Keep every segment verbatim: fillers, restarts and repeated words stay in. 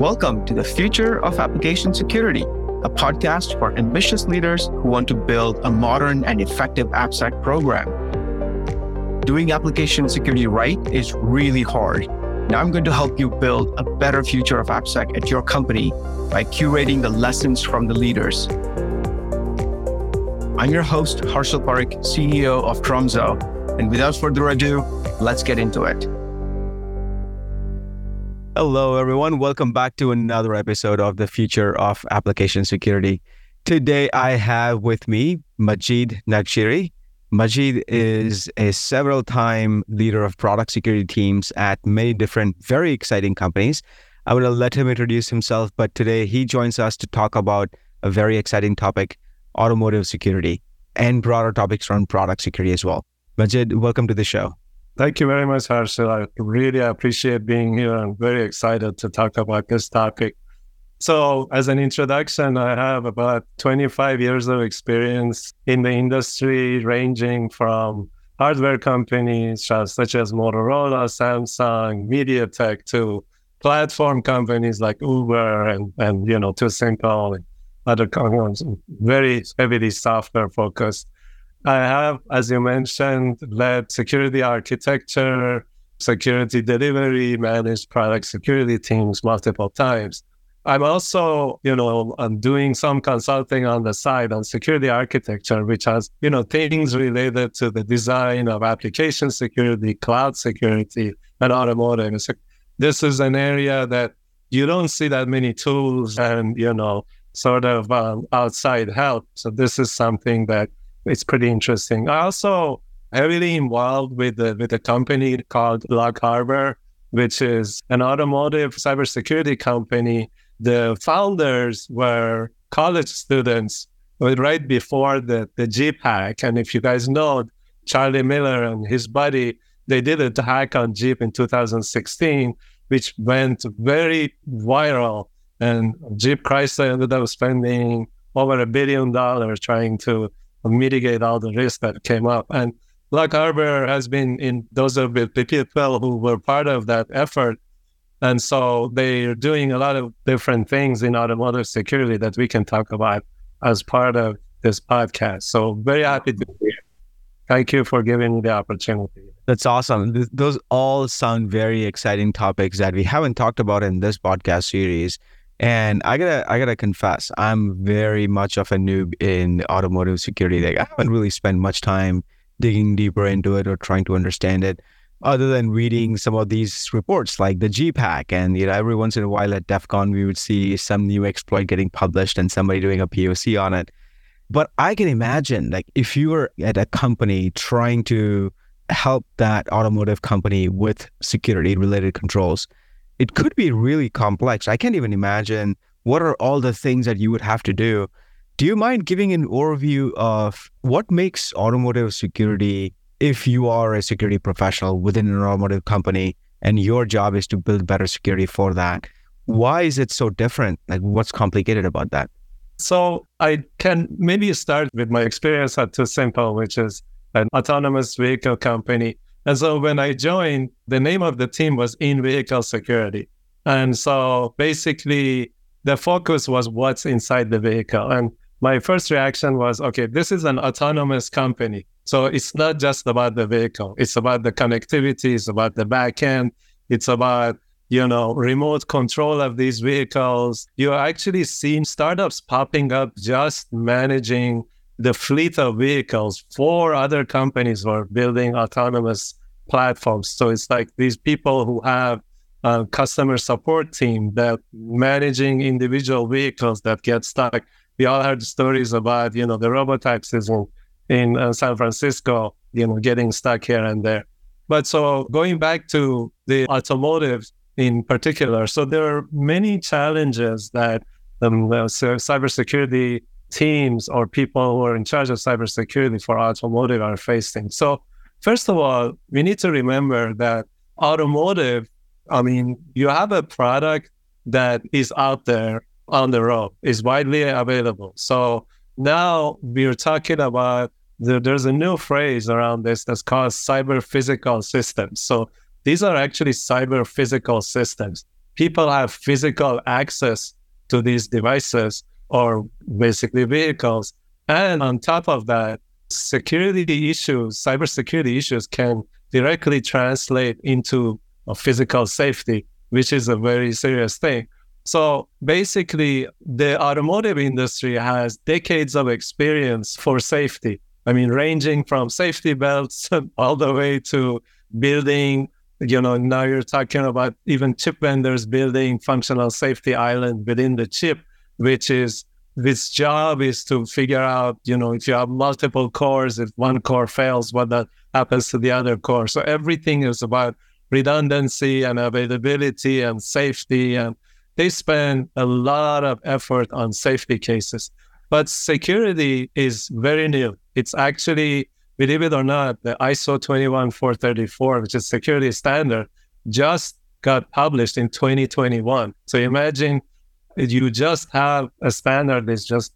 Welcome to the Future of Application Security, a podcast for ambitious leaders who want to build a modern and effective AppSec program. Doing application security right is really hard. Now I'm going to help you build a better future of AppSec at your company by curating the lessons from the leaders. I'm your host, Harshil Parikh, C E O of Tromzo. And without further ado, let's get into it. Hello, everyone. Welcome back to another episode of the Future of Application Security. Today, I have with me Madjid Nakhjiri. Madjid is a several-time leader of product security teams at many different, very exciting companies. I will let him introduce himself, but today he joins us to talk about a very exciting topic, automotive security, and broader topics around product security as well. Madjid, welcome to the show. Thank you very much, Harshil. I really appreciate being here. I'm very excited to talk about this topic. So as an introduction, I have about twenty-five years of experience in the industry, ranging from hardware companies such as Motorola, Samsung, MediaTek, to platform companies like Uber and, and you know, TuSimple and other companies, very heavily software focused. I have, as you mentioned, led security architecture, security delivery, managed product security teams multiple times. I'm also, you know, I'm doing some consulting on the side on security architecture, which has, you know, things related to the design of application security, cloud security, and automotive. This is an area that you don't see that many tools and, you know, sort of um, outside help. So this is something that it's pretty interesting. I also heavily involved with the, with a company called Lock Harbor, which is an automotive cybersecurity company. The founders were college students right before the, the Jeep hack. And if you guys know, Charlie Miller and his buddy, they did a hack on Jeep in two thousand sixteen, which went very viral. And Jeep Chrysler ended up spending over a billion dollars trying to mitigate all the risks that came up. And Lock Harbor has been in those of the people who were part of that effort. And so they are doing a lot of different things in automotive security that we can talk about as part of this podcast. So very happy to be here. Thank you for giving me the opportunity. That's awesome. Th- those all sound very exciting topics that we haven't talked about in this podcast series. And I gotta, I gotta confess, I'm very much of a noob in automotive security. Like, I haven't really spent much time digging deeper into it or trying to understand it, other than reading some of these reports like the Jeep hack. And, you know, every once in a while at DEF CON, we would see some new exploit getting published and somebody doing a P O C on it. But I can imagine, like, if you were at a company trying to help that automotive company with security-related controls, it could be really complex. I can't even imagine what are all the things that you would have to do. Do you mind giving an overview of what makes automotive security, if you are a security professional within an automotive company and your job is to build better security for that? Why is it so different? Like, what's complicated about that? So I can maybe start with my experience at TuSimple, which is an autonomous vehicle company. And so when I joined, the name of the team was in-vehicle security. And so basically the focus was what's inside the vehicle. And my first reaction was, okay, this is an autonomous company. So it's not just about the vehicle. It's about the connectivity. It's about the back end. It's about, you know, remote control of these vehicles. You're actually seeing startups popping up just managing the fleet of vehicles. Four other companies were building autonomous platforms. So it's like these people who have a customer support team that managing individual vehicles that get stuck. We all heard stories about, you know, the robotaxis in uh, San Francisco, you know, getting stuck here and there. But so going back to the automotive in particular, so there are many challenges that um, the cybersecurity teams or people who are in charge of cybersecurity for automotive are facing. So first of all, we need to remember that automotive, I mean, you have a product that is out there on the road, is widely available. So now we're talking about, the, there's a new phrase around this that's called cyber physical systems. So these are actually cyber physical systems. people have physical access to these devices or basically vehicles. And on top of that, security issues, cybersecurity issues can directly translate into a physical safety, which is a very serious thing. So basically, the automotive industry has decades of experience for safety. I mean, ranging from safety belts all the way to building, you know, now you're talking about even chip vendors building functional safety island within the chip, which is, this job is to figure out, you know, if you have multiple cores, if one core fails, what that happens to the other core. So everything is about redundancy and availability and safety. And they spend a lot of effort on safety cases. But security is very new. It's actually, believe it or not, the I S O two one four three four, which is security standard, just got published in twenty twenty-one. So imagine you just have a standard that's just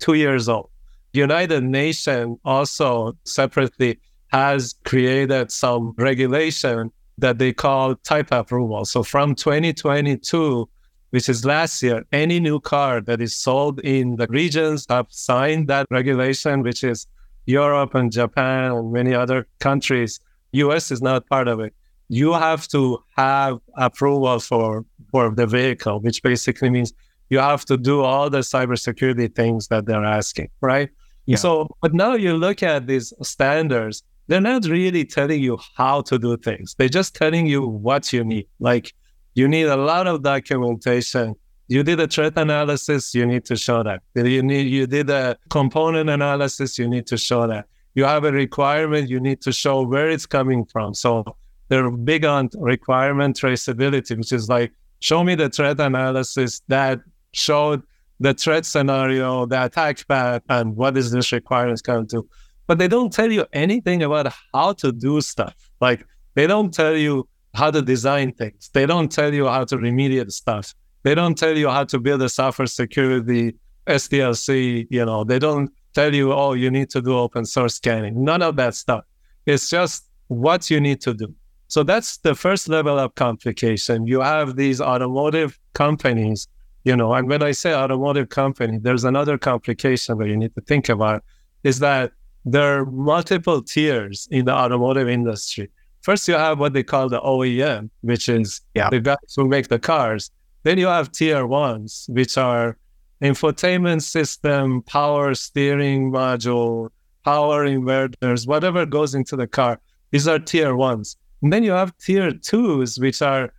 two years old. The United Nations also separately has created some regulation that they call type approval. So from twenty twenty-two, which is last year, any new car that is sold in the regions have signed that regulation, which is Europe and Japan and many other countries. U S is not part of it. You have to have approval for, for the vehicle, which basically means you have to do all the cybersecurity things that they're asking, right? Yeah. So, but now you look at these standards, they're not really telling you how to do things. They're just telling you what you need. Like, you need a lot of documentation. You did a threat analysis, you need to show that. You need, you did a component analysis, you need to show that. You have a requirement, you need to show where it's coming from. So they're big on requirement traceability, which is like, show me the threat analysis that showed the threat scenario, the attack path, and what is this requirement coming to. But they don't tell you anything about how to do stuff. Like, they don't tell you how to design things. They don't tell you how to remediate stuff. They don't tell you how to build a software security S D L C, you know, they don't tell you, oh, you need to do open source scanning. None of that stuff. It's just what you need to do. So that's the first level of complication. You have these automotive companies, you know, and when I say automotive company, there's another complication that you need to think about, is that there are multiple tiers in the automotive industry. First, you have what they call the O E M, which is yeah. the guys who make the cars. Then you have tier ones, which are infotainment system, power steering module, power inverters, whatever goes into the car. These are tier ones. And then you have tier twos, which are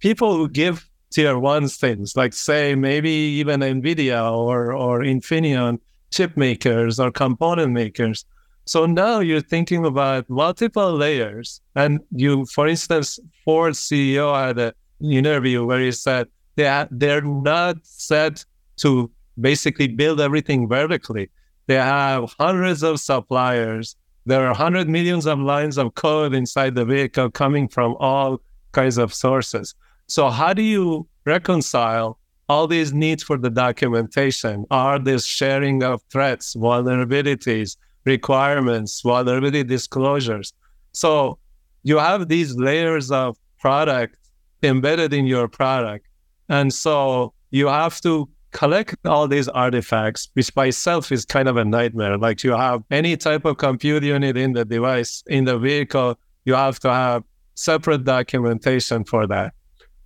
people who give tier ones things, like say maybe even NVIDIA or, or Infineon chip makers or component makers. So now you're thinking about multiple layers. And you, for instance, Ford C E O had an interview where he said, They are, they're not set to basically build everything vertically. They have hundreds of suppliers. There are hundred millions of lines of code inside the vehicle coming from all kinds of sources. So how do you reconcile all these needs for the documentation? Are this sharing of threats, vulnerabilities, requirements, vulnerability disclosures? So you have these layers of product embedded in your product. And so you have to collect all these artifacts, which by itself is kind of a nightmare. Like, you have any type of compute unit in the device, in the vehicle, you have to have separate documentation for that.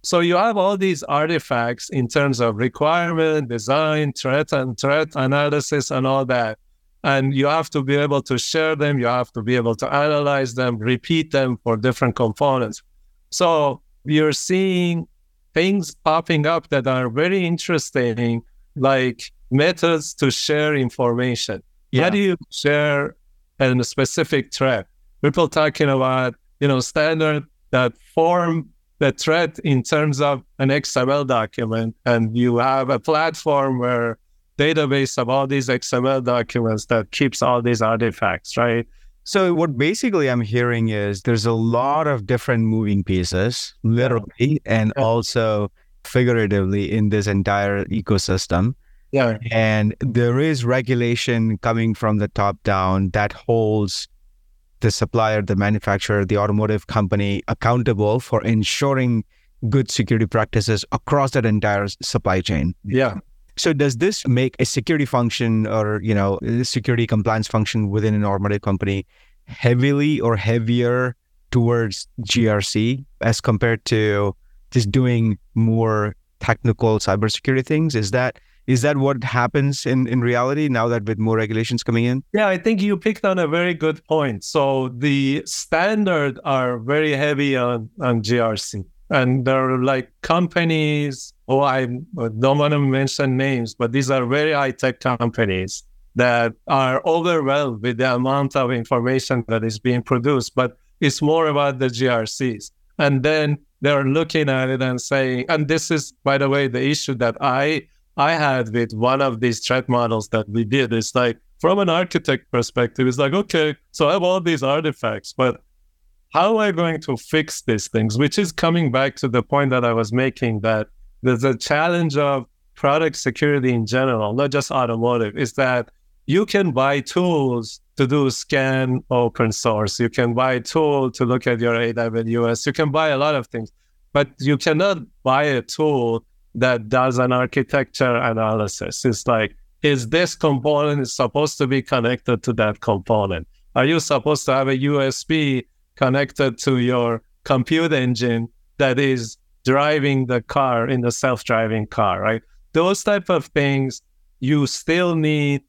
So you have all these artifacts in terms of requirement, design, threat and threat analysis and all that. And you have to be able to share them. You have to be able to analyze them, repeat them for different components. So you're seeing things popping up that are very interesting, like methods to share information. Yeah. How do you share a specific threat? People talking about, you know, standard that form the threat in terms of an X M L document. And you have a platform where database of all these X M L documents that keeps all these artifacts, right? So what basically I'm hearing is there's a lot of different moving pieces, literally and also figuratively, in this entire ecosystem. Yeah. And there is regulation coming from the top down that holds the supplier, the manufacturer, the automotive company accountable for ensuring good security practices across that entire supply chain. Yeah. So does this make a security function or, you know, security compliance function within an automotive company heavily or heavier towards G R C as compared to just doing more technical cybersecurity things? Is that is that what happens in, in reality now that with more regulations coming in? Yeah, I think you picked on a very good point. So the standards are very heavy on, on G R C. And there are like companies, oh, I don't want to mention names, but these are very high-tech companies that are overwhelmed with the amount of information that is being produced, but it's more about the G R Cs. And then they're looking at it and saying, and this is, by the way, the issue that I I had with one of these threat models that we did. It's like, from an architect perspective, it's like, okay, so I have all these artifacts, but how are we going to fix these things? Which is coming back to the point that I was making, that there's a challenge of product security in general, not just automotive, is that you can buy tools to do scan open source. You can buy a tool to look at your A W S. You can buy a lot of things, but you cannot buy a tool that does an architecture analysis. It's like, is this component supposed to be connected to that component? Are you supposed to have a U S B connected to your compute engine that is driving the car in the self-driving car, right? Those type of things, you still need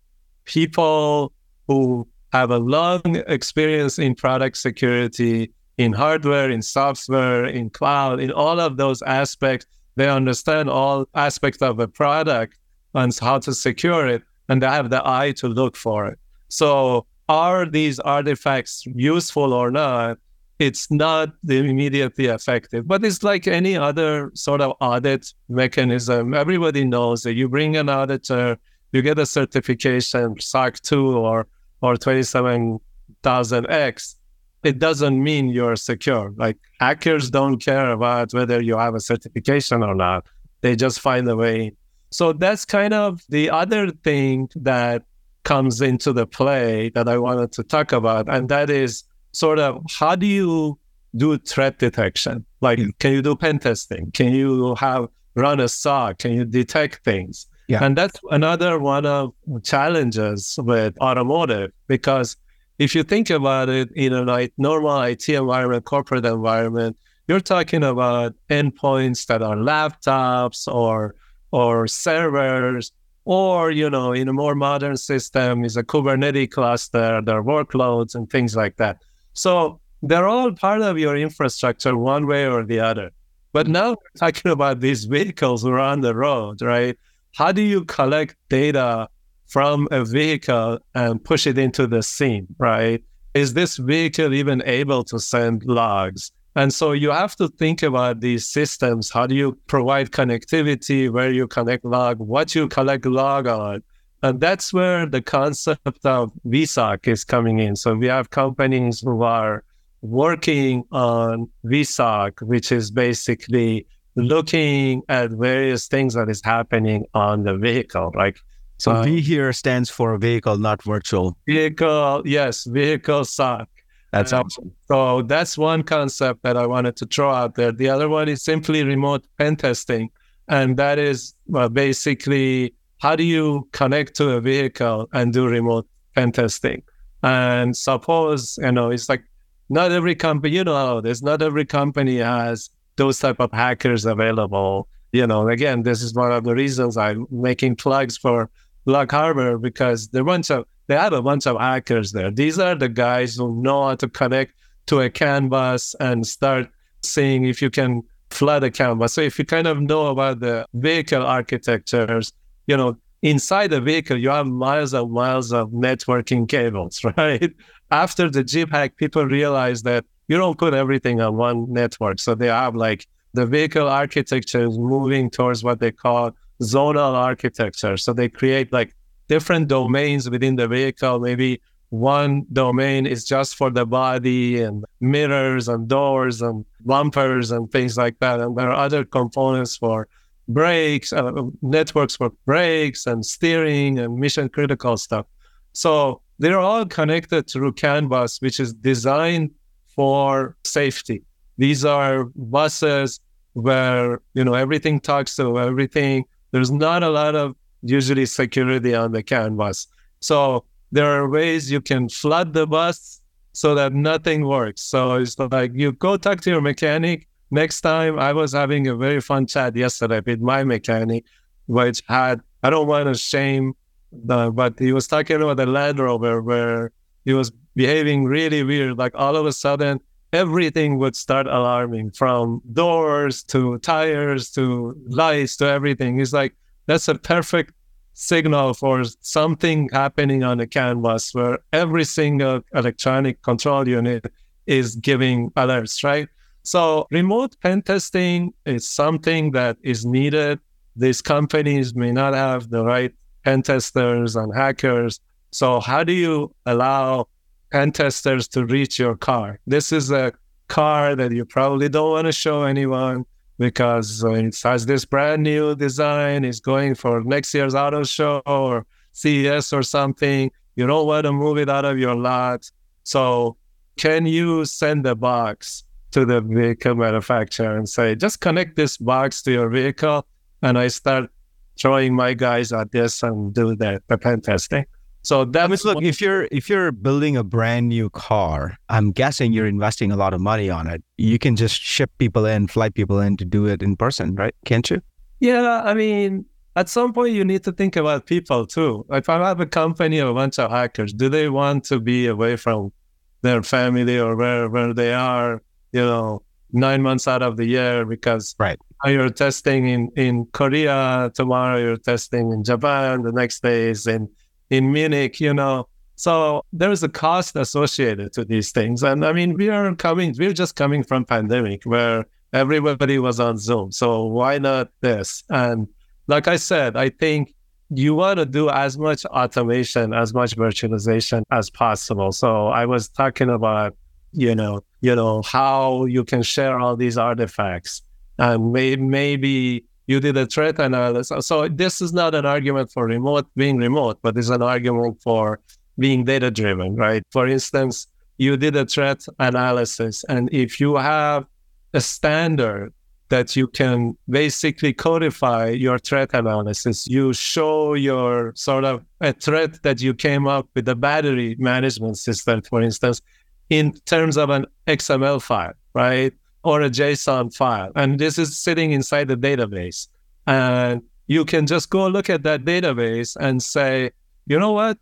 people who have a long experience in product security, in hardware, in software, in cloud, in all of those aspects. They understand all aspects of a product and how to secure it, and they have the eye to look for it. So are these artifacts useful or not? It's not immediately effective, but it's like any other sort of audit mechanism. Everybody knows that you bring an auditor, you get a certification, S O C two or or twenty-seven thousand X, it doesn't mean you're secure. Like, hackers don't care about whether you have a certification or not. They just find a way. So that's kind of the other thing that comes into the play that I wanted to talk about. And that is sort of, how do you do threat detection? Like, yeah. Can you do pen testing? Can you have run a S O C? Can you detect things? Yeah. And that's another one of challenges with automotive, because if you think about it, in a like normal I T environment, corporate environment, you're talking about endpoints that are laptops or or servers, or, you know, in a more modern system is a Kubernetes cluster, their workloads and things like that. So they're all part of your infrastructure one way or the other. But now we're talking about these vehicles who are on the road, right? How do you collect data from a vehicle and push it into the scene, right? Is this vehicle even able to send logs? And so you have to think about these systems. How do you provide connectivity, where you connect log, what you collect log on? And that's where the concept of V SOC is coming in. So we have companies who are working on V SOC, which is basically looking at various things that is happening on the vehicle, right? So uh, V here stands for vehicle, not virtual. Vehicle, yes, vehicle S O C. That's uh, awesome. So that's one concept that I wanted to throw out there. The other one is simply remote pen testing. And that is uh, basically, how do you connect to a vehicle and do remote pen testing? And suppose, you know, it's like not every company, you know how it is, not every company has those type of hackers available. You know, again, this is one of the reasons I'm making plugs for Lock Harbor, because they bunch of, they have a bunch of hackers there. These are the guys who know how to connect to a CAN bus and start seeing if you can flood a CAN bus. So if you kind of know about the vehicle architectures, you know, inside the vehicle, you have miles and miles of networking cables, right? After the Jeep hack, people realize that you don't put everything on one network. So they have like the vehicle architecture is moving towards what they call zonal architecture. So they create like different domains within the vehicle. Maybe one domain is just for the body and mirrors and doors and bumpers and things like that. And there are other components for brakes, uh, networks for brakes and steering and mission critical stuff. So they're all connected through CAN bus, which is designed for safety. These are buses where, you know, everything talks to everything. There's not a lot of usually security on the CAN bus. So there are ways you can flood the bus so that nothing works. So it's like, you go talk to your mechanic. Next time, I was having a very fun chat yesterday with my mechanic, which had, I don't want to shame, the, but he was talking about the Land Rover where he was behaving really weird. Like all of a sudden, everything would start alarming, from doors to tires to lights to everything. It's like, that's a perfect signal for something happening on the CAN bus where every single electronic control unit is giving alerts, right? So remote pen testing is something that is needed. These companies may not have the right pen testers and hackers. So how do you allow pen testers to reach your car? This is a car that you probably don't want to show anyone because it has this brand new design. It's going for next year's auto show or C E S or something. You don't want to move it out of your lot. So can you send a box to the vehicle manufacturer and say, just connect this box to your vehicle, and I start throwing my guys at this and do that, the pen testing. So that means, look, if you're if you're building a brand new car, I'm guessing you're investing a lot of money on it. You can just ship people in, fly people in to do it in person, right? Can't you? Yeah, I mean, at some point you need to think about people too. If I have a company or a bunch of hackers, do they want to be away from their family or wherever they are, you know, nine months out of the year? Because right, you're testing in, in Korea, tomorrow you're testing in Japan, the next day is in, in Munich, you know. So there is a cost associated to these things. And I mean, we are coming, we're just coming from pandemic where everybody was on Zoom. So why not this? And like I said, I think you want to do as much automation, as much virtualization as possible. So I was talking about, you know, you know, how you can share all these artifacts. And may, maybe you did a threat analysis. So this is not an argument for remote being remote, but it's an argument for being data-driven, right? For instance, you did a threat analysis. And if you have a standard that you can basically codify your threat analysis, you show your sort of a threat that you came up with, the battery management system, for instance, in terms of an X M L file, right? Or a JSON file. And this is sitting inside the database. And you can just go look at that database and say, you know what?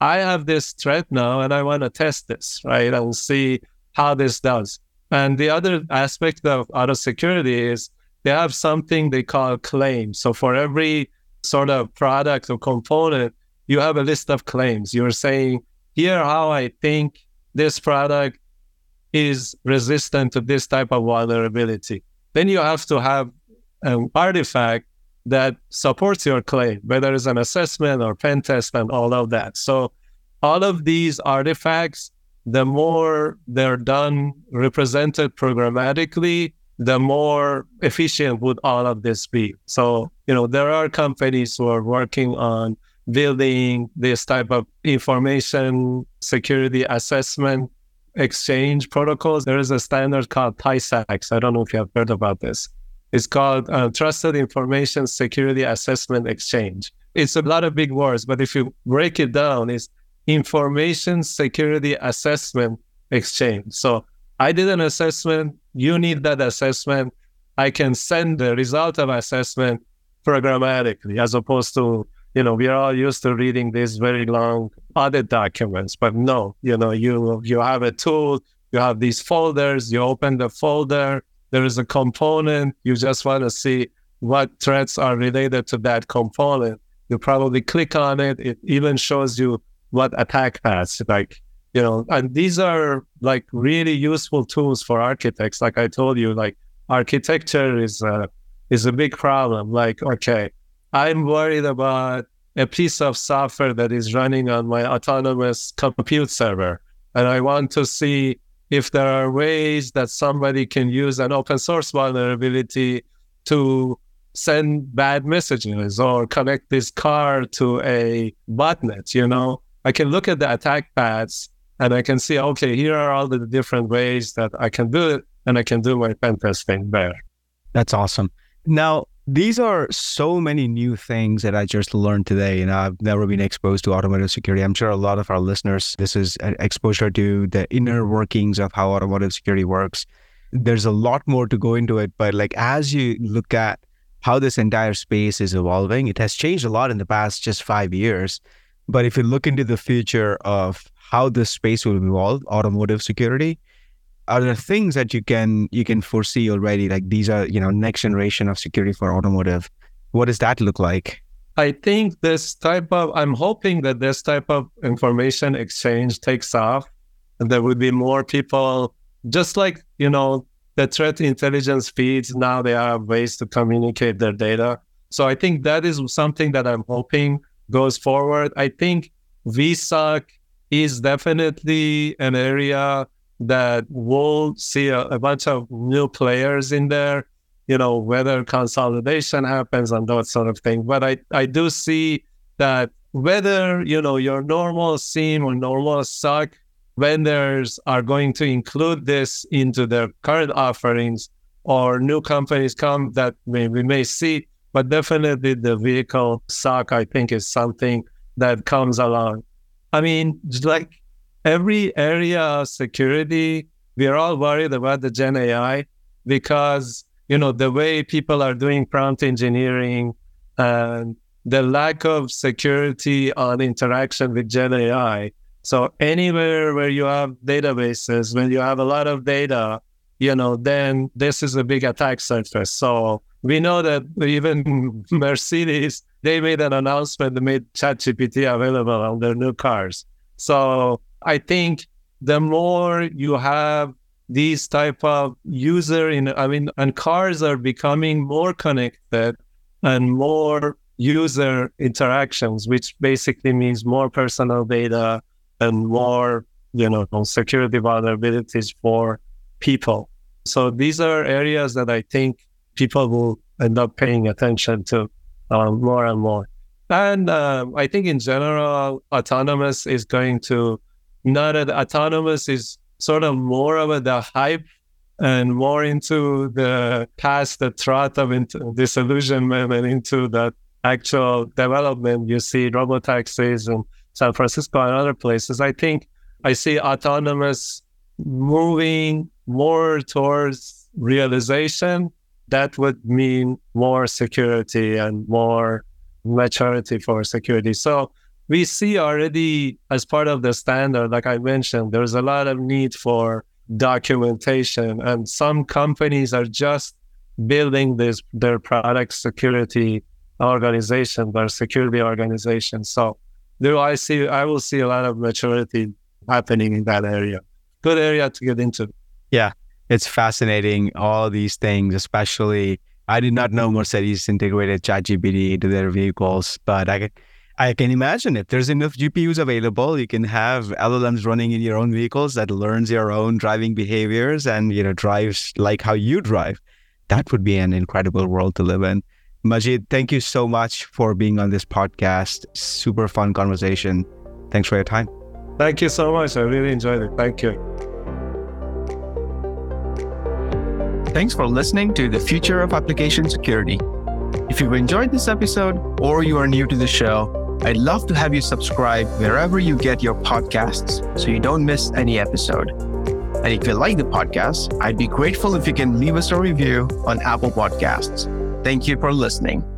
I have this threat now and I want to test this, right? And see how this does. And the other aspect of auto security is they have something they call claims. So for every sort of product or component, you have a list of claims. You're saying, here how I think this product is resistant to this type of vulnerability. Then you have to have an artifact that supports your claim, whether it's an assessment or pen test and all of that. So all of these artifacts, the more they're done represented programmatically, the more efficient would all of this be. So, you know, there are companies who are working on building this type of information security assessment exchange protocols. There is a standard called TISAX. I don't know if you have heard about this. It's called uh, Trusted Information Security Assessment Exchange. It's a lot of big words, but if you break it down, it's Information Security Assessment Exchange. So I did an assessment. You need that assessment. I can send the result of assessment programmatically, as opposed to, you know, we are all used to reading these very long audit documents, but no, you know, you you have a tool, you have these folders, you open the folder, there is a component, you just want to see what threats are related to that component. You probably click on it, it even shows you what attack paths, like, you know, and these are like really useful tools for architects. Like I told you, like architecture is a, is a big problem. Like, okay, I'm worried about a piece of software that is running on my autonomous compute server. And I want to see if there are ways that somebody can use an open source vulnerability to send bad messages or connect this car to a botnet, you know. I can look at the attack paths and I can see, okay, here are all the different ways that I can do it, and I can do my pen testing there. That's awesome. Now, these are so many new things that I just learned today, and I've never been exposed to automotive security. I'm sure a lot of our listeners, this is an exposure to the inner workings of how automotive security works. There's a lot more to go into it, but like as you look at how this entire space is evolving, it has changed a lot in the past just five years. But if you look into the future of how this space will evolve, automotive security, are there things that you can you can foresee already? Like these are, you know, next generation of security for automotive. What does that look like? I think this type of, I'm hoping that this type of information exchange takes off, and there would be more people, just like, you know, the threat intelligence feeds, now there are ways to communicate their data. So I think that is something that I'm hoping goes forward. I think V SOC is definitely an area that we'll see a, a bunch of new players in there, you know, whether consolidation happens and that sort of thing. But I, I do see that whether, you know, your normal SIEM or normal S O C vendors are going to include this into their current offerings, or new companies come that we, we may see, but definitely the vehicle S O C, I think, is something that comes along. I mean, like every area of security, we are all worried about the Gen A I because, you know, the way people are doing prompt engineering and the lack of security on interaction with Gen A I. So anywhere where you have databases, when you have a lot of data, you know, then this is a big attack surface. So we know that even Mercedes, they made an announcement, they made ChatGPT available on their new cars. So I think the more you have these type of user in, I mean, and cars are becoming more connected and more user interactions, which basically means more personal data and more, you know, security vulnerabilities for people. So these are areas that I think people will end up paying attention to uh, more and more. And uh, I think in general, autonomous is going to, now that autonomous is sort of more of the hype and more into the past, the threat of into disillusionment and into the actual development. You see robotaxis in San Francisco and other places. I think I see autonomous moving more towards realization. That would mean more security and more maturity for security. So we see already as part of the standard, like I mentioned, there's a lot of need for documentation, and some companies are just building this, their product security organization, their security organization. So there I see, I will see a lot of maturity happening in that area. Good area to get into. Yeah, it's fascinating, all these things, especially, I did not know Mercedes integrated ChatGPT into their vehicles, but I could, I can imagine if there's enough G P Us available, you can have L L Ms running in your own vehicles that learns your own driving behaviors and, you know, drives like how you drive. That would be an incredible world to live in. Madjid, thank you so much for being on this podcast. Super fun conversation. Thanks for your time. Thank you so much. I really enjoyed it. Thank you. Thanks for listening to The Future of Application Security. If you've enjoyed this episode or you are new to the show, I'd love to have you subscribe wherever you get your podcasts so you don't miss any episode. And if you like the podcast, I'd be grateful if you can leave us a review on Apple Podcasts. Thank you for listening.